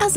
As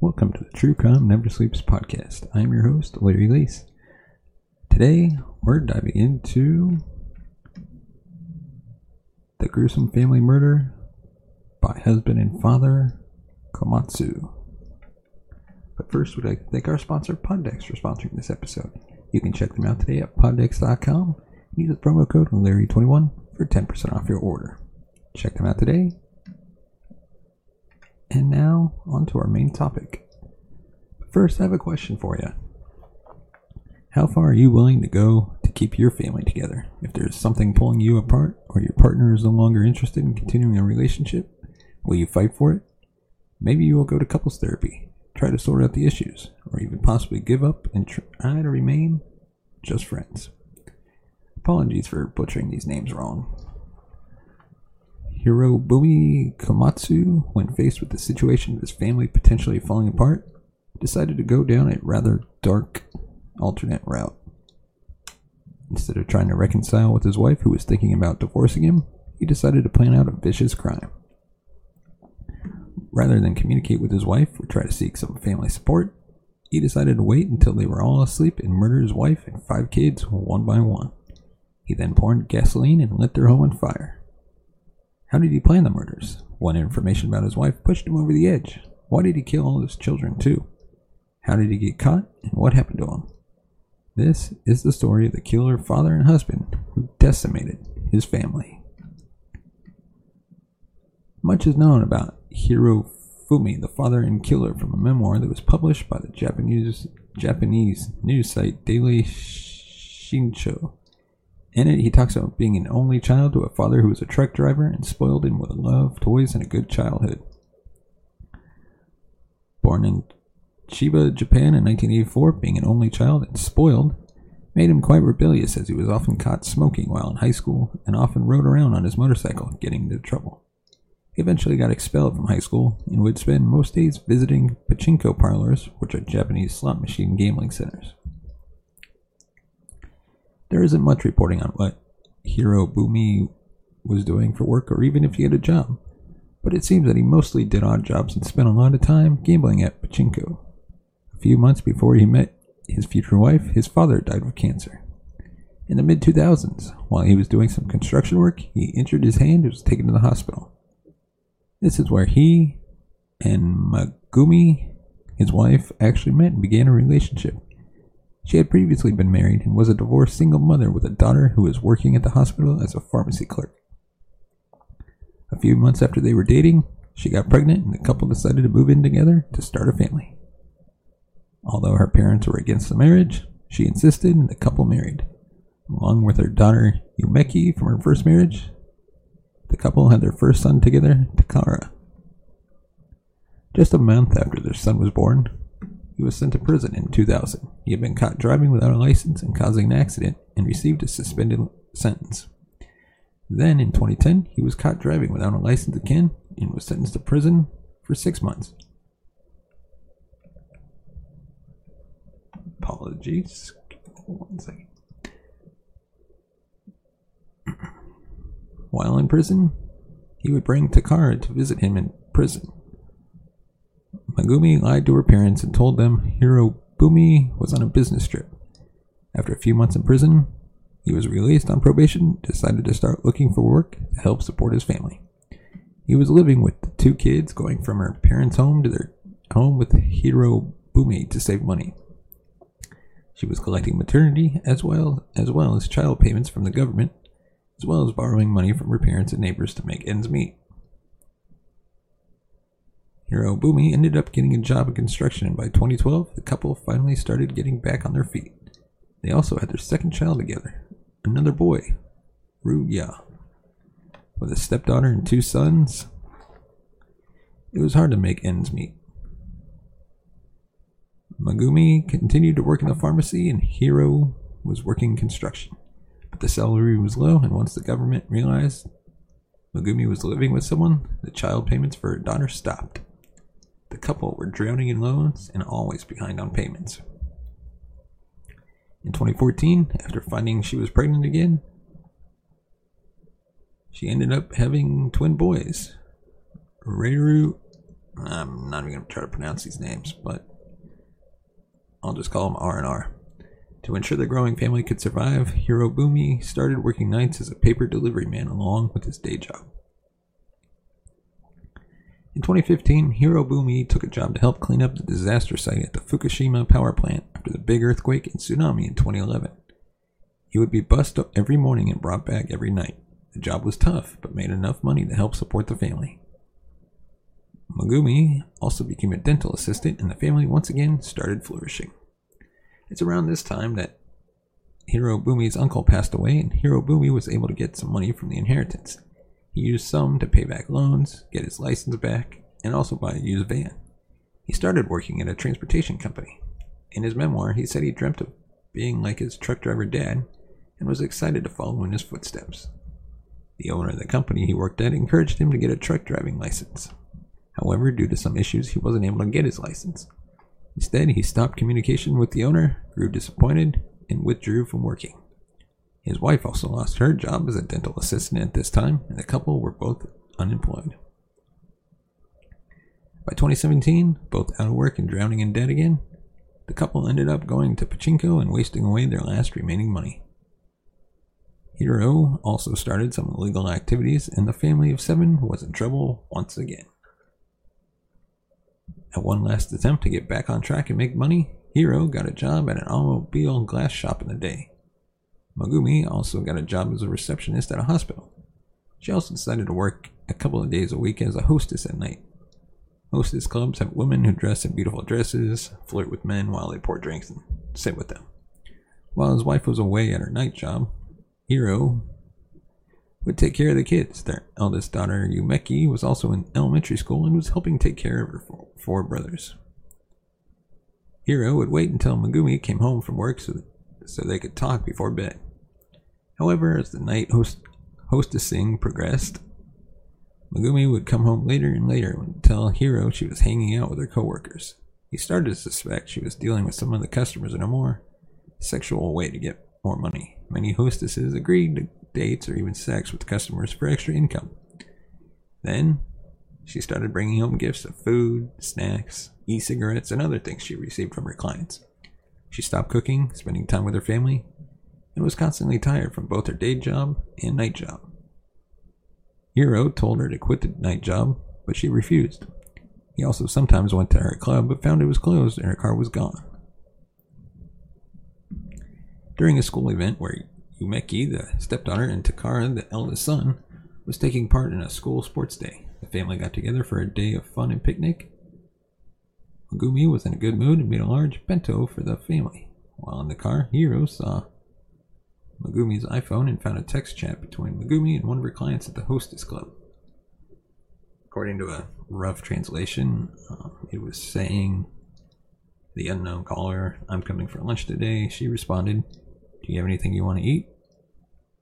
Welcome to the True Crime Never Sleeps Podcast. I'm your host, Larry Lease. Today, we're diving into the gruesome family murder by husband and father, Komatsu. But first, we'd like to thank our sponsor, PodDecks, for sponsoring this episode. You can check them out today at PodDecks.com and use the promo code Larry21 for 10% off your order. Check them out today. And now, on to our main topic. But first, I have a question for you. How far are you willing to go to keep your family together? If there's something pulling you apart, or your partner is no longer interested in continuing a relationship, will you fight for it? Maybe you will go to couples therapy, try to sort out the issues, or even possibly give up and try to remain just friends. Apologies for butchering these names wrong. Hirobumi Komatsu, when faced with the situation of his family potentially falling apart, decided to go down a rather dark, alternate route. Instead of trying to reconcile with his wife, who was thinking about divorcing him, he decided to plan out a vicious crime. Rather than communicate with his wife or try to seek some family support, he decided to wait until they were all asleep and murder his wife and 5 kids one by one. He then poured gasoline and lit their home on fire. How did he plan the murders? What information about his wife pushed him over the edge? Why did he kill all his children too? How did he get caught, and what happened to him? This is the story of the killer father and husband who decimated his family. Much is known about Hirofumi, the father and killer, from a memoir that was published by the Japanese news site Daily Shinchō. In it, he talks about being an only child to a father who was a truck driver and spoiled him with love, toys, and a good childhood. Born in Chiba, Japan in 1984, being an only child and spoiled made him quite rebellious, as he was often caught smoking while in high school and often rode around on his motorcycle, getting into trouble. He eventually got expelled from high school and would spend most days visiting pachinko parlors, which are Japanese slot machine gambling centers. There isn't much reporting on what Hirobumi was doing for work, or even if he had a job, but it seems that he mostly did odd jobs and spent a lot of time gambling at pachinko. A few months before he met his future wife, his father died of cancer. In the mid-2000s, while he was doing some construction work, he injured his hand and was taken to the hospital. This is where he and Megumi, his wife, actually met and began a relationship. She had previously been married and was a divorced single mother with a daughter who was working at the hospital as a pharmacy clerk. A few months after they were dating, she got pregnant and the couple decided to move in together to start a family. Although her parents were against the marriage, she insisted and the couple married. Along with her daughter Yumeki from her first marriage, the couple had their first son together, Takara. Just a month after their son was born, he was sent to prison in 2000. He had been caught driving without a license and causing an accident and received a suspended sentence. Then, in 2010, he was caught driving without a license again and was sentenced to prison for 6 months. Apologies. One second. While in prison, he would bring Takara to visit him in prison. Megumi lied to her parents and told them Hirobumi was on a business trip. After a few months in prison, he was released on probation, decided to start looking for work to help support his family. He was living with the two kids, going from her parents' home to their home with Hirobumi to save money. She was collecting maternity as well as child payments from the government, as well as borrowing money from her parents and neighbors to make ends meet. Hirobumi ended up getting a job in construction, and by 2012, the couple finally started getting back on their feet. They also had their second child together, another boy, Ruya, with a stepdaughter and two sons. It was hard to make ends meet. Megumi continued to work in the pharmacy, and Hiro was working construction. But the salary was low, and once the government realized Megumi was living with someone, the child payments for her daughter stopped. The couple were drowning in loans and always behind on payments. In 2014, after finding she was pregnant again, she ended up having twin boys. Reiru, I'm not even going to try to pronounce these names, but I'll just call them R&R. To ensure the growing family could survive, Hirobumi started working nights as a paper delivery man along with his day job. In 2015, Hirobumi took a job to help clean up the disaster site at the Fukushima power plant after the big earthquake and tsunami in 2011. He would be bussed up every morning and brought back every night. The job was tough, but made enough money to help support the family. Megumi also became a dental assistant, and the family once again started flourishing. It's around this time that Hirobumi's uncle passed away, and Hirobumi was able to get some money from the inheritance. He used some to pay back loans, get his license back, and also buy a used van. He started working at a transportation company. In his memoir, he said he dreamt of being like his truck driver dad and was excited to follow in his footsteps. The owner of the company he worked at encouraged him to get a truck driving license. However, due to some issues, he wasn't able to get his license. Instead, he stopped communication with the owner, grew disappointed, and withdrew from working. His wife also lost her job as a dental assistant at this time, and the couple were both unemployed. By 2017, both out of work and drowning in debt again, the couple ended up going to pachinko and wasting away their last remaining money. Hiro also started some illegal activities, and the family of seven was in trouble once again. At one last attempt to get back on track and make money, Hiro got a job at an automobile glass shop in the day. Megumi also got a job as a receptionist at a hospital. She also decided to work a couple of days a week as a hostess at night. Hostess clubs have women who dress in beautiful dresses, flirt with men while they pour drinks and sit with them. While his wife was away at her night job, Hiro would take care of the kids. Their eldest daughter, Yumeki, was also in elementary school and was helping take care of her four brothers. Hiro would wait until Megumi came home from work so they could talk before bed. However, as the night hostessing progressed, Megumi would come home later and later and tell Hiro she was hanging out with her coworkers. He started to suspect she was dealing with some of the customers in a more sexual way to get more money. Many hostesses agreed to dates or even sex with customers for extra income. Then, she started bringing home gifts of food, snacks, e-cigarettes, and other things she received from her clients. She stopped cooking, spending time with her family, and was constantly tired from both her day job and night job. Hiro told her to quit the night job, but she refused. He also sometimes went to her club, but found it was closed and her car was gone. During a school event where Yumeki, the stepdaughter, and Takara, the eldest son, was taking part in a school sports day. The family got together for a day of fun and picnic. Megumi was in a good mood and made a large bento for the family. While in the car, Hiro saw Megumi's iPhone and found a text chat between Megumi and one of her clients at the hostess club. According to a rough translation, it was saying, "The unknown caller, I'm coming for lunch today." She responded, "Do you have anything you want to eat?"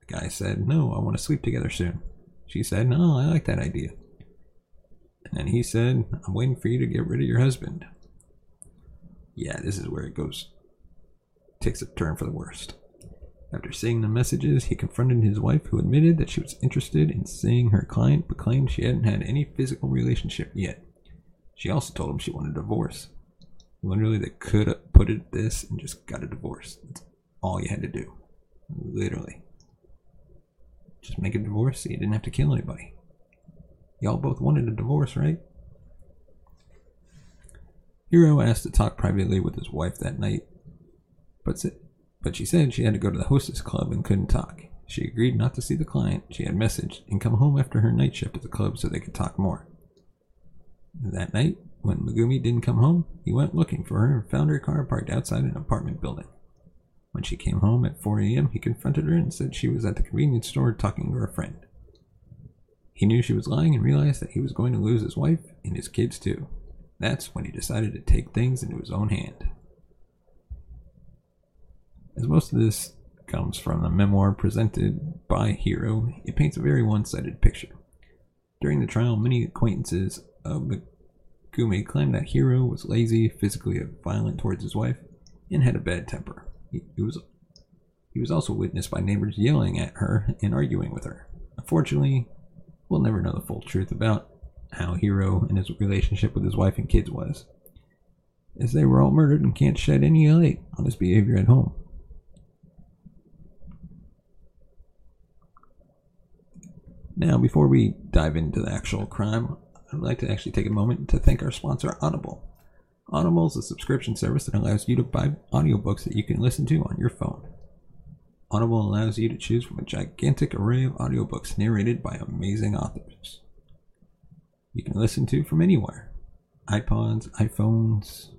The guy said, "No, I want to sleep together soon." She said, "No, I like that idea." And then he said, "I'm waiting for you to get rid of your husband." Yeah, this is where it goes takes a turn for the worst. After seeing the messages, he confronted his wife, who admitted that she was interested in seeing her client, but claimed she hadn't had any physical relationship yet. She also told him she wanted a divorce. Literally, they could have put it this and just got a divorce. That's all you had to do. Literally. Just make a divorce so you didn't have to kill anybody. Y'all both wanted a divorce, right? Hiro asked to talk privately with his wife that night, but she said she had to go to the hostess club and couldn't talk. She agreed not to see the client she had messaged and come home after her night shift at the club so they could talk more. That night, when Megumi didn't come home, he went looking for her and found her car parked outside an apartment building. When she came home at 4 a.m., he confronted her and said she was at the convenience store talking to her friend. He knew she was lying and realized that he was going to lose his wife and his kids too. That's when he decided to take things into his own hand. As most of this comes from the memoir presented by Hiro, it paints a very one-sided picture. During the trial, many acquaintances of Megumi claimed that Hiro was lazy, physically violent towards his wife, and had a bad temper. He was also witnessed by neighbors yelling at her and arguing with her. Unfortunately, we'll never know the full truth about how Hiro and his relationship with his wife and kids was, as they were all murdered and can't shed any light on his behavior at home. Now, before we dive into the actual crime, I'd like to actually take a moment to thank our sponsor, Audible. Audible is a subscription service that allows you to buy audiobooks that you can listen to on your phone. Audible allows you to choose from a gigantic array of audiobooks narrated by amazing authors. You can listen to from anywhere. iPods, iPhones,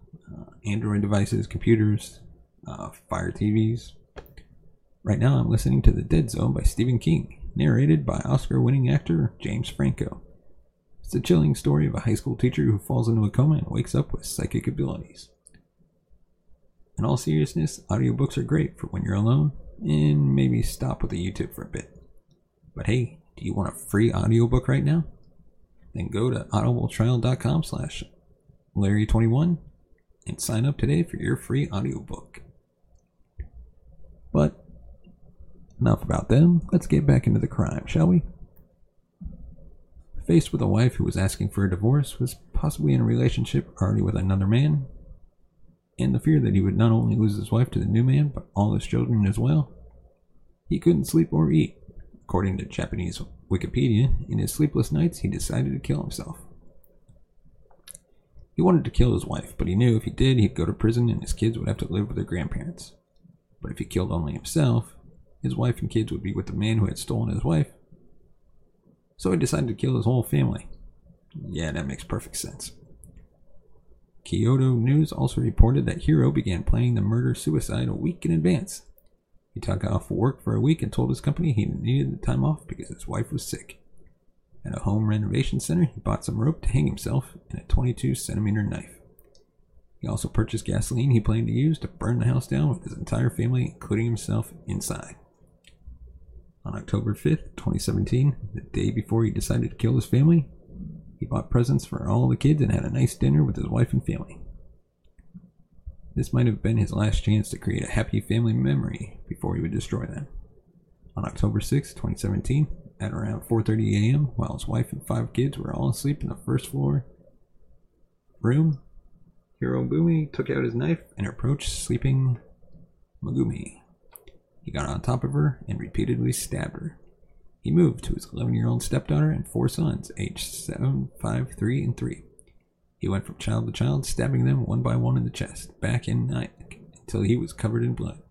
Android devices, computers, Fire TVs. Right now I'm listening to The Dead Zone by Stephen King, narrated by Oscar-winning actor James Franco. It's a chilling story of a high school teacher who falls into a coma and wakes up with psychic abilities. In all seriousness, audiobooks are great for when you're alone, and maybe stop with the YouTube for a bit. But hey, do you want a free audiobook right now? Then go to audibletrial.com/Larry21 and sign up today for your free audiobook. But enough about them, let's get back into the crime, shall we? Faced with a wife who was asking for a divorce, was possibly in a relationship already with another man, and the fear that he would not only lose his wife to the new man, but all his children as well, he couldn't sleep or eat. According to Japanese Wikipedia, in his sleepless nights, he decided to kill himself. He wanted to kill his wife, but he knew if he did, he'd go to prison and his kids would have to live with their grandparents. But if he killed only himself, his wife and kids would be with the man who had stolen his wife. So he decided to kill his whole family. Yeah, that makes perfect sense. Kyoto News also reported that Hiro began planning the murder-suicide a week in advance. He took off work for a week and told his company he needed the time off because his wife was sick. At a home renovation center, he bought some rope to hang himself and a 22-centimeter knife. He also purchased gasoline he planned to use to burn the house down with his entire family, including himself, inside. On October 5th, 2017, the day before he decided to kill his family, he bought presents for all the kids and had a nice dinner with his wife and family. This might have been his last chance to create a happy family memory before he would destroy them. On October 6, 2017, at around 4:30 a.m., while his wife and 5 kids were all asleep in the first floor room, Hirobumi took out his knife and approached sleeping Megumi. He got on top of her and repeatedly stabbed her. He moved to his 11-year-old stepdaughter and 4 sons, aged 7, 5, 3, and 3. He went from child to child, stabbing them one by one in the chest, back, and neck, until he was covered in blood.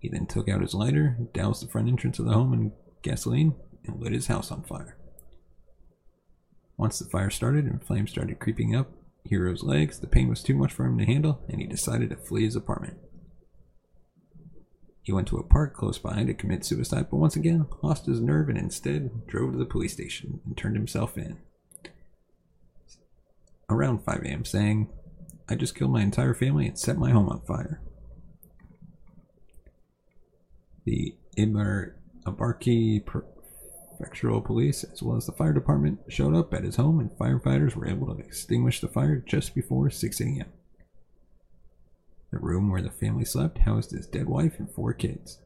He then took out his lighter, doused the front entrance of the home in gasoline, and lit his house on fire. Once the fire started and flames started creeping up Hiro's legs, the pain was too much for him to handle, and he decided to flee his apartment. He went to a park close by to commit suicide, but once again lost his nerve and instead drove to the police station and turned himself in. Around 5 a.m. saying, "I just killed my entire family and set my home on fire." The Ibaraki Prefectural Police, as well as the fire department, showed up at his home and firefighters were able to extinguish the fire just before 6 a.m. The room where the family slept housed his dead wife and 4 kids.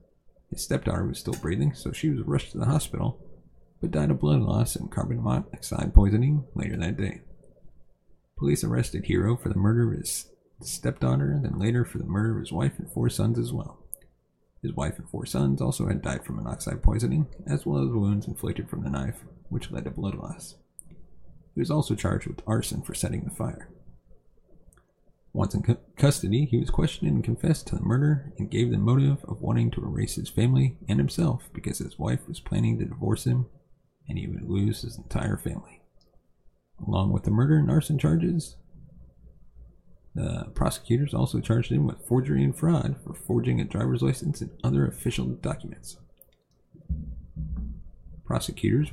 His stepdaughter was still breathing, so she was rushed to the hospital, but died of blood loss and carbon monoxide poisoning later that day. Police arrested Hiro for the murder of his stepdaughter, then later for the murder of his wife and 4 sons as well. His wife and 4 sons also had died from monoxide poisoning, as well as wounds inflicted from the knife, which led to blood loss. He was also charged with arson for setting the fire. Once in custody, he was questioned and confessed to the murder and gave the motive of wanting to erase his family and himself because his wife was planning to divorce him and he would lose his entire family. Along with the murder and arson charges, the prosecutors also charged him with forgery and fraud for forging a driver's license and other official documents. Prosecutors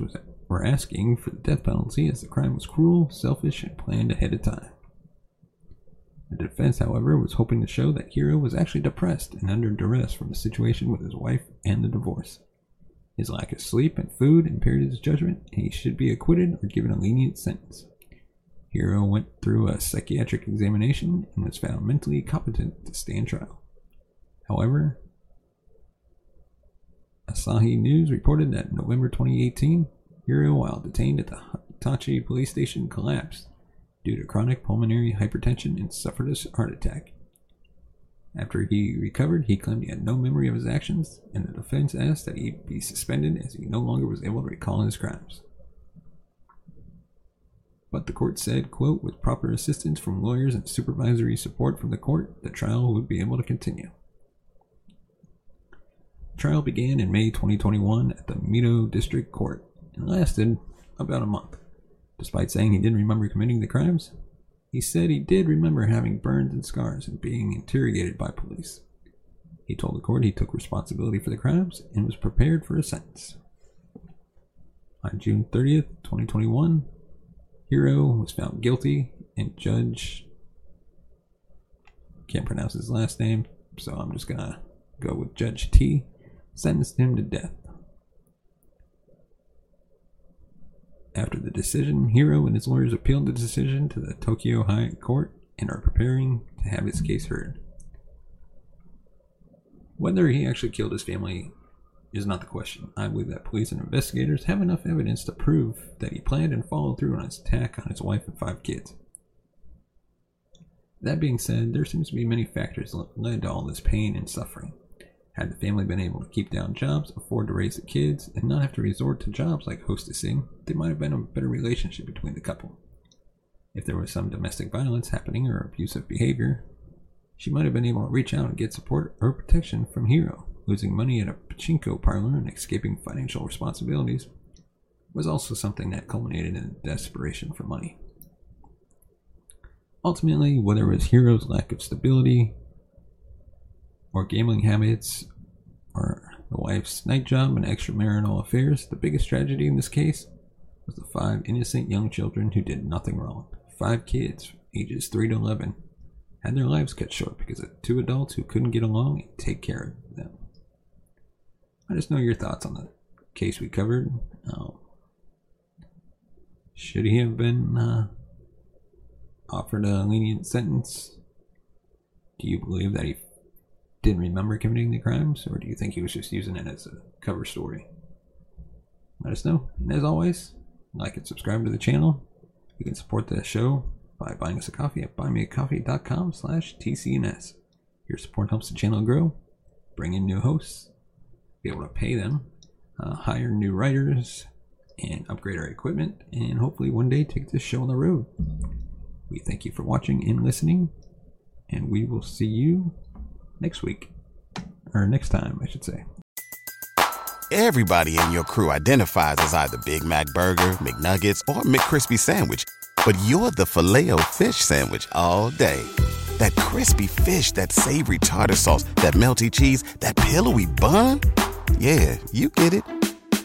were asking for the death penalty as the crime was cruel, selfish, and planned ahead of time. The defense, however, was hoping to show that Hiro was actually depressed and under duress from the situation with his wife and the divorce. His lack of sleep and food impaired his judgment, and he should be acquitted or given a lenient sentence. Hiro went through a psychiatric examination and was found mentally competent to stand trial. However, Asahi News reported that in November 2018, Hiro, while detained at the Hitachi Police Station, collapsed due to chronic pulmonary hypertension and suffered a heart attack. After he recovered, he claimed he had no memory of his actions, and the defense asked that he be suspended as he no longer was able to recall his crimes. But the court said, quote, "With proper assistance from lawyers and supervisory support from the court, the trial would be able to continue." The trial began in May 2021 at the Mito District Court and lasted about a month. Despite saying he didn't remember committing the crimes, he said he did remember having burns and scars and being interrogated by police. He told the court he took responsibility for the crimes and was prepared for a sentence. On June 30th, 2021, Hiro was found guilty, and Judge, can't pronounce his last name, so I'm just gonna go with Judge T, sentenced him to death. After the decision, Hiro and his lawyers appealed the decision to the Tokyo High Court and are preparing to have his case heard. Whether he actually killed his family is not the question. I believe that police and investigators have enough evidence to prove that he planned and followed through on his attack on his wife and 5 kids. That being said, there seems to be many factors that led to all this pain and suffering. Had the family been able to keep down jobs, afford to raise the kids, and not have to resort to jobs like hostessing, there might have been a better relationship between the couple. If there was some domestic violence happening or abusive behavior, she might have been able to reach out and get support or protection from Hiro. Losing money at a pachinko parlor and escaping financial responsibilities was also something that culminated in desperation for money. Ultimately, whether it was Hiro's lack of stability or gambling habits or the wife's night job and extramarital affairs, the biggest tragedy in this case was the 5 innocent young children who did nothing wrong. 5 kids, ages 3 to 11, had their lives cut short because of 2 adults who couldn't get along and take care of them. I just know your thoughts on the case we covered. Should he have been offered a lenient sentence? Do you believe that he didn't remember committing the crimes, or do you think he was just using it as a cover story? Let us know. And as always, like and subscribe to the channel. You can support the show by buying us a coffee at buymeacoffee.com/TCNS. Your support helps the channel grow, bring in new hosts, be able to pay them, hire new writers, and upgrade our equipment, and hopefully one day take this show on the road. We thank you for watching and listening, and we will see you next week, or next time, I should say. Everybody in your crew identifies as either Big Mac Burger, McNuggets, or McCrispy Sandwich, but you're the Filet-O-Fish Sandwich all day. That crispy fish, that savory tartar sauce, that melty cheese, that pillowy bun. Yeah, you get it.